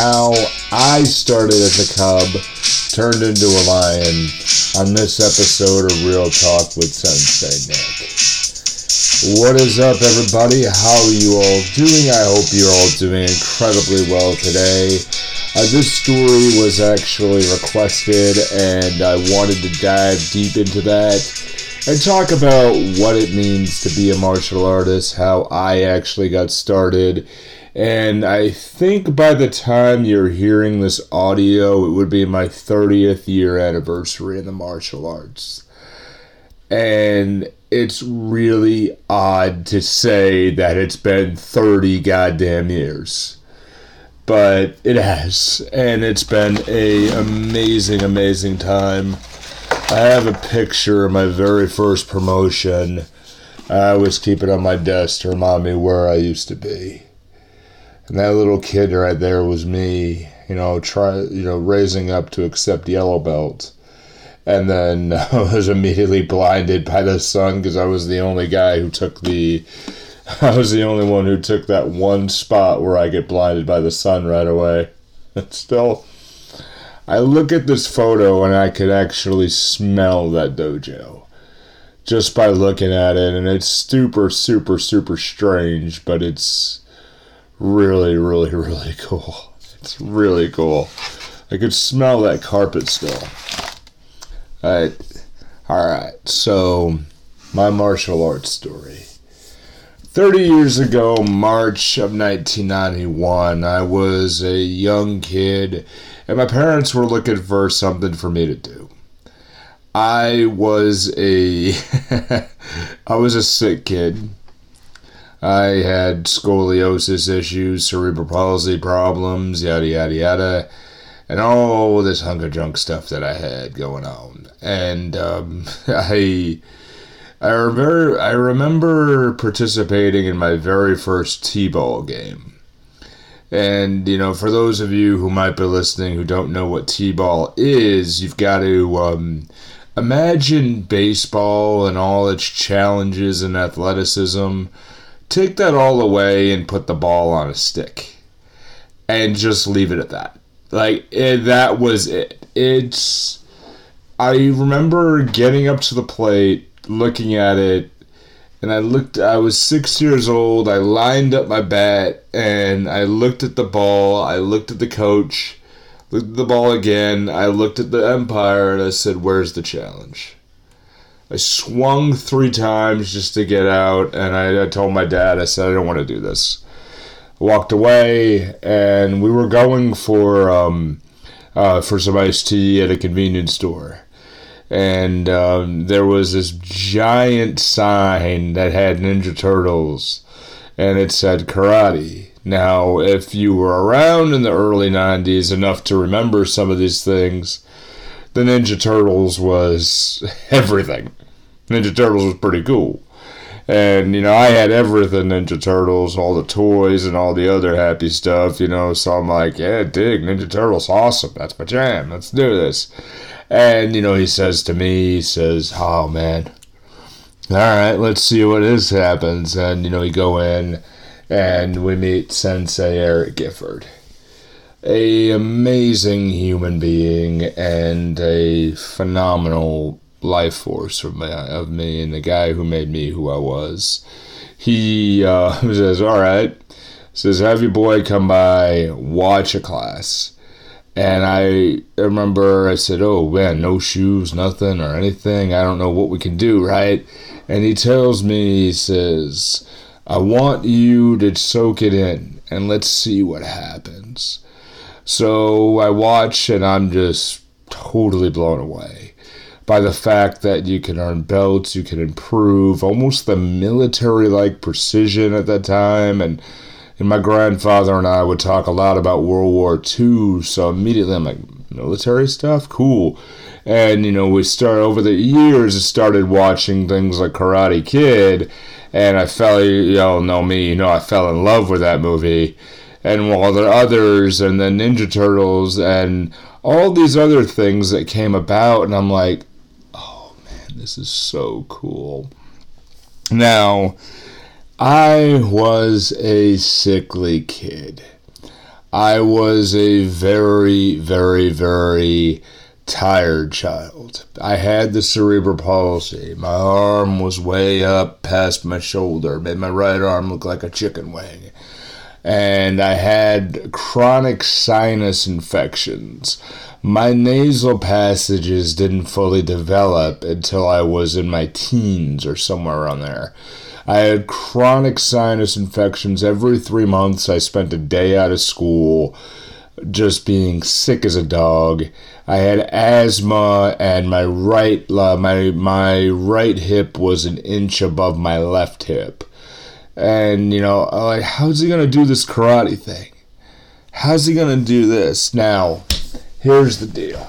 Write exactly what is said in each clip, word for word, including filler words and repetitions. how I started as a cub, turned into a lion, on this episode of Real Talk with Sensei Nick. What is up, everybody? How are you all doing? I hope you're all doing incredibly well today. Uh, this story was actually requested, and I wanted to dive deep into that and talk about what it means to be a martial artist, how I actually got started. And I think by the time you're hearing this audio, it would be my thirtieth year anniversary in the martial arts. And it's really odd to say that it's been thirty goddamn years. But it has. And it's been an amazing, amazing time. I have a picture of my very first promotion. I always keep it on my desk to remind me where I used to be. And that little kid right there was me, you know, try, you know, raising up to accept yellow belt. And then I was immediately blinded by the sun because I was the only guy who took the, I was the only one who took that one spot where I get blinded by the sun right away. And still, I look at this photo and I could actually smell that dojo just by looking at it. And it's super, super, super strange, but it's really, really, really cool. It's really cool. I could smell that carpet still. All right. All right. So, my martial arts story. thirty years ago, March of nineteen ninety-one, I was a young kid, and my parents were looking for something for me to do. I was a... I was a sick kid. I had scoliosis issues, cerebral palsy problems, yada, yada, yada, and all this hunk of junk stuff that I had going on. And um, I I remember, I remember participating in my very first T-ball game. And, you know, for those of you who might be listening who don't know what T-ball is, you've got to... Um, imagine baseball and all its challenges and athleticism. Take that all away and put the ball on a stick. And just leave it at that. Like, it, that was it. It's... I remember getting up to the plate, looking at it, and I looked... I was six years old, I lined up my bat, and I looked at the ball, I looked at the coach, looked at the ball again, I looked at the umpire, and I said, "Where's the challenge?" I swung three times just to get out, and I, I told my dad, I said, "I don't want to do this." I walked away, and we were going for um, uh, for some iced tea at a convenience store. And um, there was this giant sign that had Ninja Turtles, and it said karate. Now, if you were around in the early nineties enough to remember some of these things, the Ninja Turtles was everything. Ninja Turtles was pretty cool. And, you know, I had everything Ninja Turtles, all the toys and all the other happy stuff, you know. So I'm like, yeah, dig, Ninja Turtles, awesome. That's my jam. Let's do this. And, you know, he says to me, he says, "Oh, man, all right, let's see what this happens." And, you know, we go in and we meet Sensei Eric Gifford. A amazing human being and a phenomenal life force of, my, of me and the guy who made me who I was. He uh, says, "All right," says, "have your boy come by, watch a class." And I remember I said, "Oh, man, no shoes, nothing or anything. I don't know what we can do, right?" And he tells me, he says, "I want you to soak it in and let's see what happens." So I watch, and I'm just totally blown away by the fact that you can earn belts, you can improve, almost the military-like precision at that time. And, and my grandfather and I would talk a lot about World War Two, so immediately I'm like, military stuff? Cool. And, you know, we started, over the years, I started watching things like Karate Kid, and I fell, y'all know me, you know, I fell in love with that movie. And all the others, and the Ninja Turtles, and all these other things that came about, and I'm like, oh man, this is so cool. Now, I was a sickly kid. I was a very, very, very tired child. I had the cerebral palsy. My arm was way up past my shoulder. Made my right arm look like a chicken wing. And I had chronic sinus infections. My nasal passages didn't fully develop until I was in my teens or somewhere around there. I had chronic sinus infections. Every three months, I spent a day out of school just being sick as a dog. I had asthma, and my right my my right hip was an inch above my left hip. And, you know, I'm like, how's he going to do this karate thing? How's he going to do this? Now, here's the deal.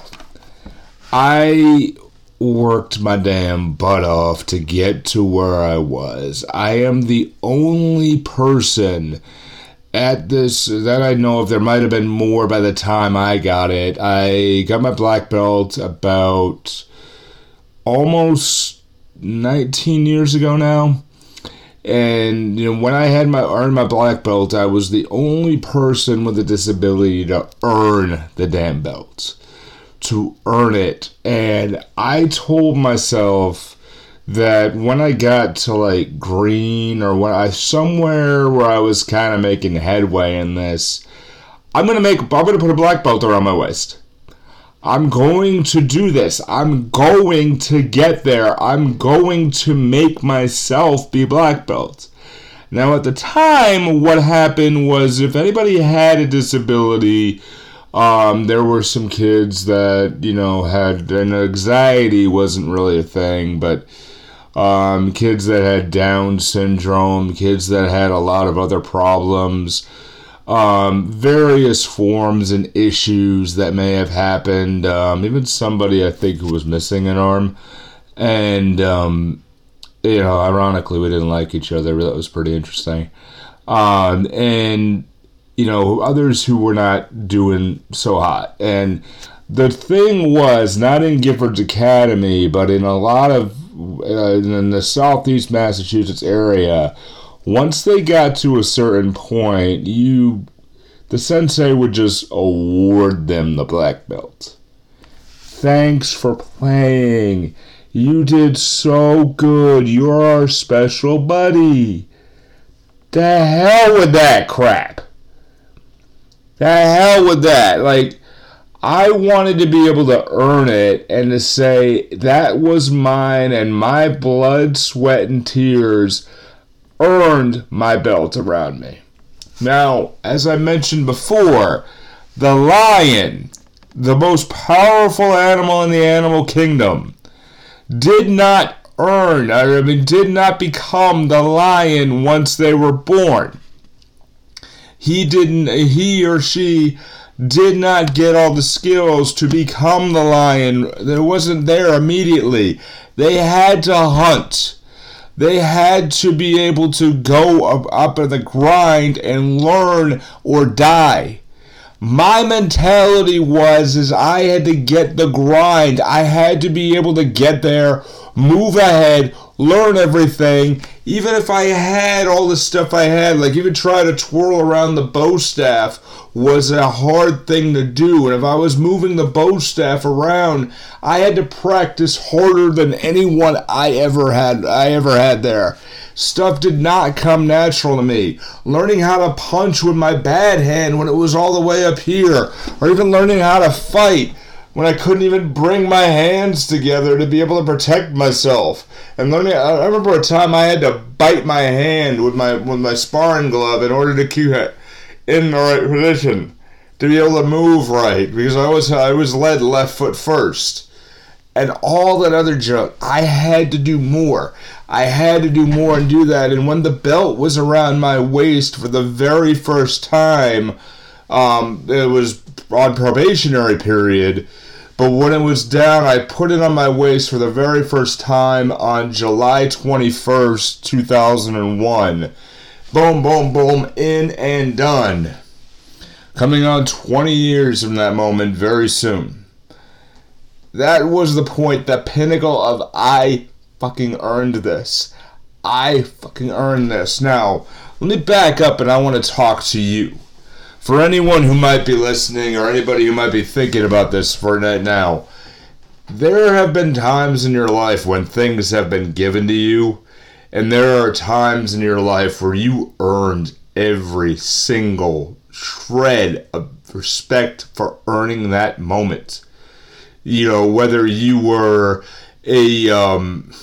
I worked my damn butt off to get to where I was. I am the only person at this that I know of. There might have been more by the time I got it. I got my black belt about almost nineteen years ago now. And, you know, when I had my earned my black belt, I was the only person with a disability to earn the damn belt, to earn it. And I told myself that when I got to, like, green or when I somewhere where I was kind of making headway in this, I'm going to make, I'm going to put a black belt around my waist. I'm going to do this. I'm going to get there. I'm going to make myself be black belt. Now, at the time, what happened was if anybody had a disability, um, there were some kids that, you know, had, and anxiety wasn't really a thing, but um, kids that had Down syndrome, kids that had a lot of other problems, Um, various forms and issues that may have happened. Um, even somebody, I think, who was missing an arm. And, um, you know, ironically, we didn't like each other. That was pretty interesting. Um, and, you know, others who were not doing so hot. And the thing was, not in Gifford's Academy, but in a lot of, uh, in the Southeast Massachusetts area, once they got to a certain point, you, the sensei would just award them the black belt. Thanks for playing. You did so good. You're our special buddy. The hell with that crap. The hell with that. Like, I wanted to be able to earn it and to say that was mine and my blood, sweat, and tears earned my belt around me. Now, as I mentioned before, the lion, the most powerful animal in the animal kingdom, did not earn, I mean, did not become the lion once they were born. He didn't, he or she did not get all the skills to become the lion. It wasn't there immediately. They had to hunt. They had to be able to go up, up in the grind and learn or die. My mentality was is I had to get the grind. I had to be able to get there, move ahead, learn everything. Even if I had all the stuff I had, like even trying to twirl around the bow staff was a hard thing to do. And if I was moving the bow staff around, I had to practice harder than anyone I ever had, I ever had there. Stuff did not come natural to me. Learning how to punch with my bad hand when it was all the way up here, or even learning how to fight when I couldn't even bring my hands together to be able to protect myself. And learning, I remember a time I had to bite my hand with my with my sparring glove in order to keep it in the right position to be able to move right, because I was I was led left foot first. And all that other junk, I had to do more. I had to do more and do that. And when the belt was around my waist for the very first time, um, it was on probationary period. But when it was down, I put it on my waist for the very first time on July twenty-first, two thousand one. Boom, boom, boom, in and done. Coming on twenty years from that moment very soon. That was the point, the pinnacle of I fucking earned this. I fucking earned this. Now, let me back up and I want to talk to you. for anyone who might be listening or anybody who might be thinking about this for now, there have been times in your life when things have been given to you, and there are times in your life where you earned every single shred of respect for earning that moment. You know, whether you were a, um,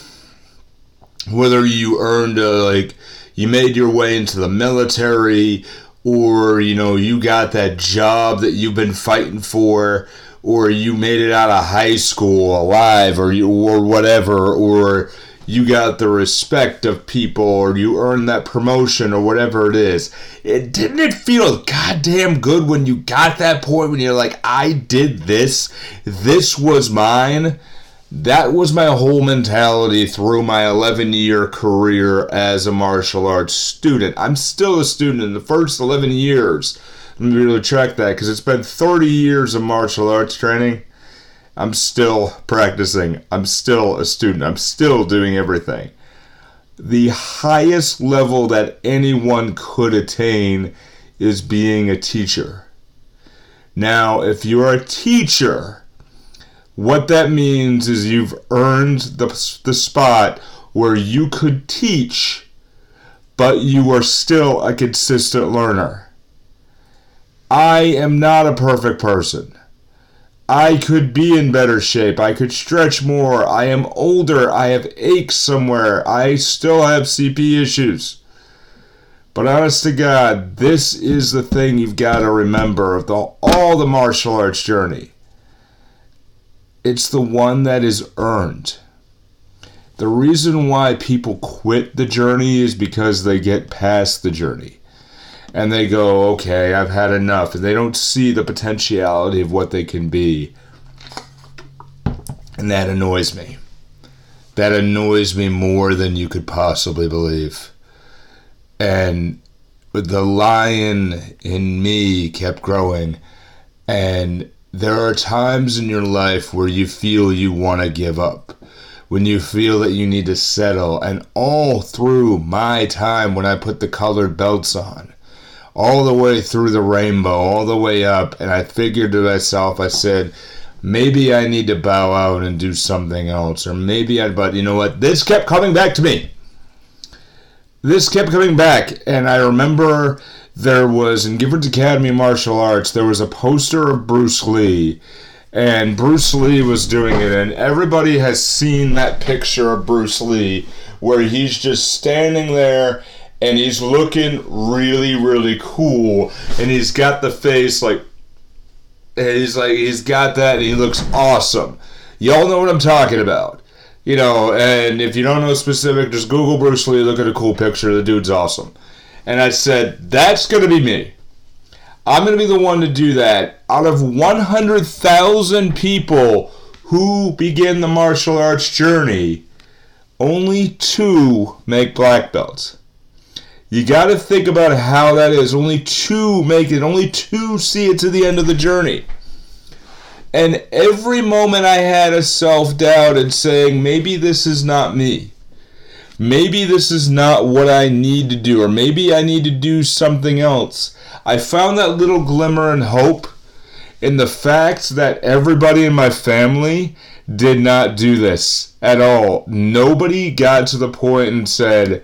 whether you earned a, like, you made your way into the military, or, you know, you got that job that you've been fighting for, or you made it out of high school alive, or you, or whatever, or you got the respect of people, or you earned that promotion, or whatever it is. It, didn't it feel goddamn good when you got that point, when you're like, I did this, this was mine? That was my whole mentality through my eleven-year career as a martial arts student. I'm still a student in the first eleven years. Let me really track that, because it's been thirty years of martial arts training. I'm still practicing. I'm still a student. I'm still doing everything. The highest level that anyone could attain is being a teacher. Now, if you're a teacher, what that means is you've earned the, the spot where you could teach, but you are still a consistent learner. I am not a perfect person. I could be in better shape. I could stretch more. I am older. I have aches somewhere. I still have C P issues. But honest to God, this is the thing you've got to remember of the, all the martial arts journey. It's the one that is earned. The reason why people quit the journey is because they get past the journey. And they go, okay, I've had enough. And they don't see the potentiality of what they can be. And that annoys me. That annoys me more than you could possibly believe. And the lion in me kept growing. And there are times in your life where you feel you want to give up. When you feel that you need to settle. And all through my time when I put the colored belts on, all the way through the rainbow, all the way up, and I figured to myself, I said, maybe I need to bow out and do something else, or maybe I, but you know what, this kept coming back to me. This kept coming back, and I remember there was, in Gifford's Academy of Martial Arts, there was a poster of Bruce Lee, and Bruce Lee was doing it, and everybody has seen that picture of Bruce Lee, where he's just standing there, and he's looking really, really cool. And he's got the face like... And he's like, he's got that and he looks awesome. Y'all know what I'm talking about. You know, and if you don't know specific, just Google Bruce Lee, look at a cool picture. The dude's awesome. And I said, that's going to be me. I'm going to be the one to do that. Out of one hundred thousand people who begin the martial arts journey, only two make black belts. You got to think about how that is. Only two make it. Only two see it to the end of the journey. And every moment I had a self-doubt and saying, maybe this is not me. Maybe this is not what I need to do. Or maybe I need to do something else. I found that little glimmer and hope in the fact that everybody in my family did not do this at all. Nobody got to the point and said,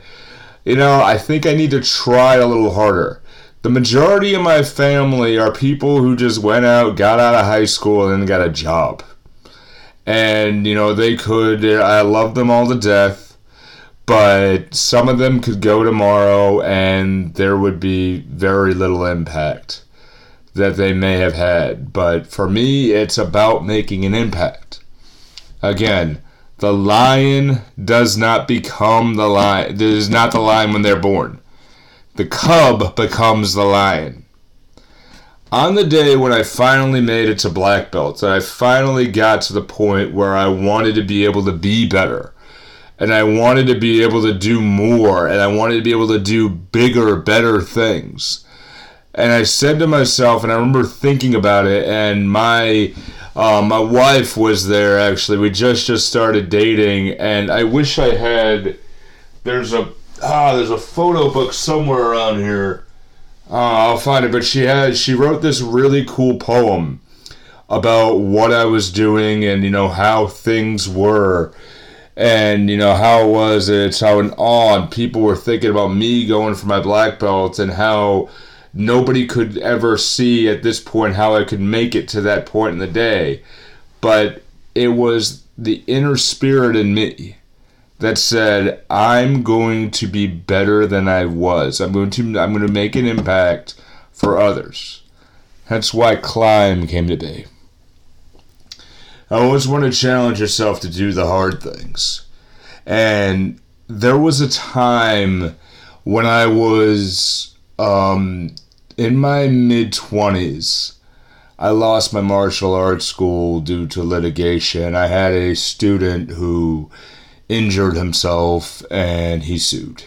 you know, I think I need to try a little harder. The majority of my family are people who just went out, got out of high school, and then got a job. And, you know, they could, I love them all to death, but some of them could go tomorrow and there would be very little impact that they may have had. But for me, it's about making an impact. Again, the lion does not become the lion. This is not the lion when they're born. The cub becomes the lion. On the day when I finally made it to black belts, I finally got to the point where I wanted to be able to be better. And I wanted to be able to do more. And I wanted to be able to do bigger, better things. And I said to myself, and I remember thinking about it, and my... Uh, my wife was there, actually. We just, just started dating, and I wish I had... There's a ah, there's a photo book somewhere around here Uh, I'll find it, but she has, she wrote this really cool poem about what I was doing and, you know, how things were and, you know, how it was, it's how in awe people were thinking about me going for my black belt and how nobody could ever see at this point how I could make it to that point in the day. But it was the inner spirit in me that said, I'm going to be better than I was. I'm going to I'm going to make an impact for others. That's why CLIME came to be. I always want to challenge yourself to do the hard things. And there was a time when I was um, in my mid-twenties. I lost my martial arts school due to litigation. I had a student who injured himself and he sued.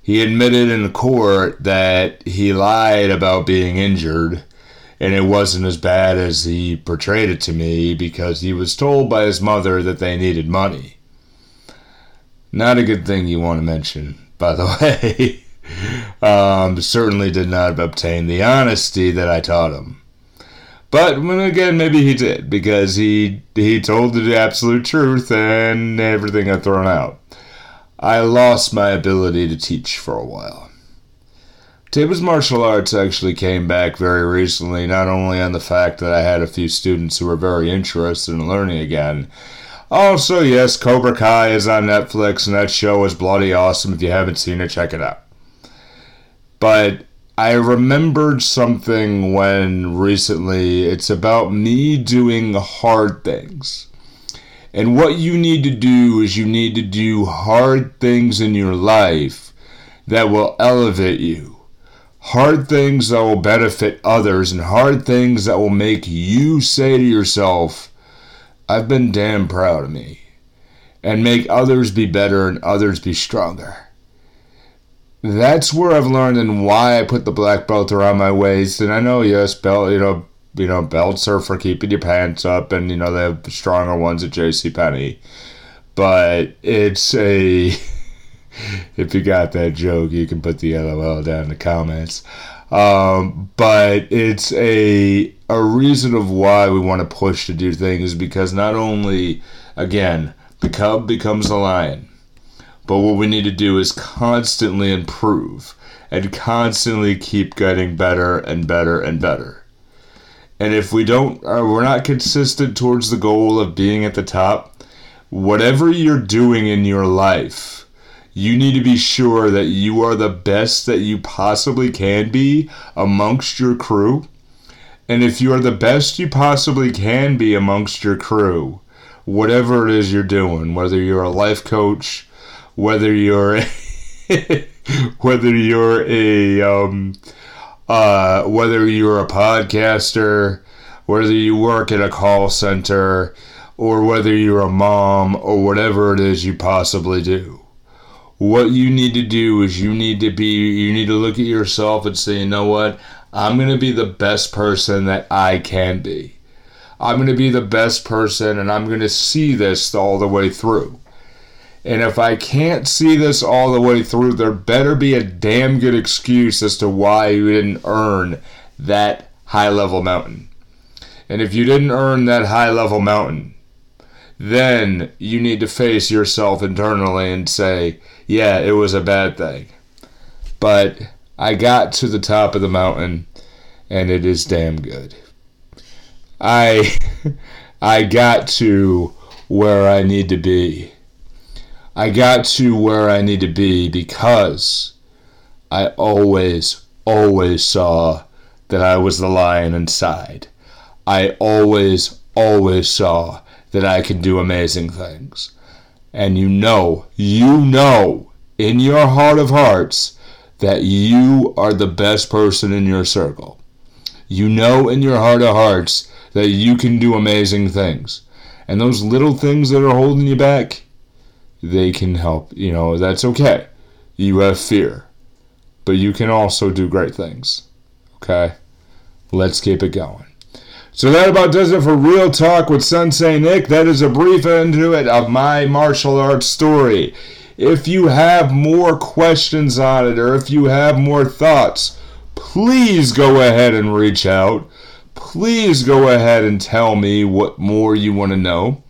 He admitted in the court that he lied about being injured and it wasn't as bad as he portrayed it to me because he was told by his mother that they needed money. Not a good thing you want to mention, by the way. um, certainly did not obtain the honesty that I taught him. But again, maybe he did, because he he told the absolute truth and everything got thrown out. I lost my ability to teach for a while. Tables martial arts actually came back very recently, not only on the fact that I had a few students who were very interested in learning again. Also, yes, Cobra Kai is on Netflix, and that show is bloody awesome. If you haven't seen it, check it out. But I remembered something when recently, it's about me doing hard things. And what you need to do is you need to do hard things in your life that will elevate you. Hard things that will benefit others and hard things that will make you say to yourself, I've been damn proud of me. And make others be better and others be stronger. That's where I've learned and why I put the black belt around my waist. And I know, yes, belt, you know, you know, belts are for keeping your pants up, and you know they have stronger ones at JCPenney. But it's a if you got that joke, you can put the LOL down in the comments. Um, but it's a a reason of why we want to push to do things because not only again the cub becomes a lion. But what we need to do is constantly improve and constantly keep getting better and better and better. And if we don't, or we're not consistent towards the goal of being at the top, whatever you're doing in your life, you need to be sure that you are the best that you possibly can be amongst your crew. And if you are the best you possibly can be amongst your crew, whatever it is you're doing, whether you're a life coach, whether you're whether you're a um, uh, whether you're a podcaster, whether you work at a call center, or whether you're a mom or whatever it is you possibly do, what you need to do is you need to be you need to look at yourself and say, you know what? I'm gonna be the best person that I can be. I'm gonna be the best person, and I'm gonna see this all the way through. And if I can't see this all the way through, there better be a damn good excuse as to why you didn't earn that high-level mountain. And if you didn't earn that high-level mountain, then you need to face yourself internally and say, yeah, it was a bad thing. But I got to the top of the mountain, and it is damn good. I, I got to where I need to be. I got to where I need to be because I always, always saw that I was the lion inside. I always, always saw that I could do amazing things. And you know, you know in your heart of hearts that you are the best person in your circle. You know in your heart of hearts that you can do amazing things. And those little things that are holding you back, they can help, you know, that's okay. You have fear, but you can also do great things, okay? Let's keep it going. So that about does it for Real Talk with Sensei Nick. That is a brief into it of my martial arts story. If you have more questions on it or if you have more thoughts, please go ahead and reach out. Please go ahead and tell me what more you want to know.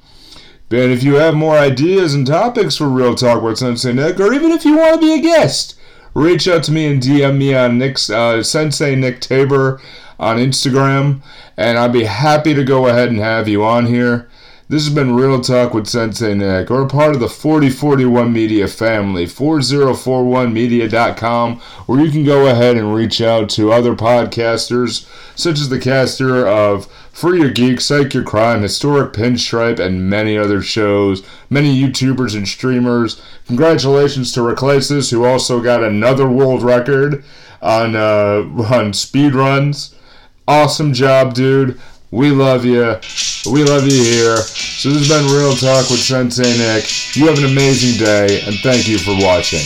And if you have more ideas and topics for Real Talk with Sensei Nick, or even if you want to be a guest, reach out to me and D M me on Nick's, uh, Sensei Nick Tabor on Instagram, and I'd be happy to go ahead and have you on here. This has been Real Talk with Sensei Nick, or part of the forty forty-one Media family, forty forty-one media dot com, where you can go ahead and reach out to other podcasters, such as the caster of Free Your Geek, Psych Your Crime, Historic Pinstripe, and many other shows, many YouTubers and streamers. Congratulations to Reclases, who also got another world record on, uh, on speedruns. Awesome job, dude. We love you. We love you here. So this has been Real Talk with Sensei Nick. You have an amazing day, and thank you for watching.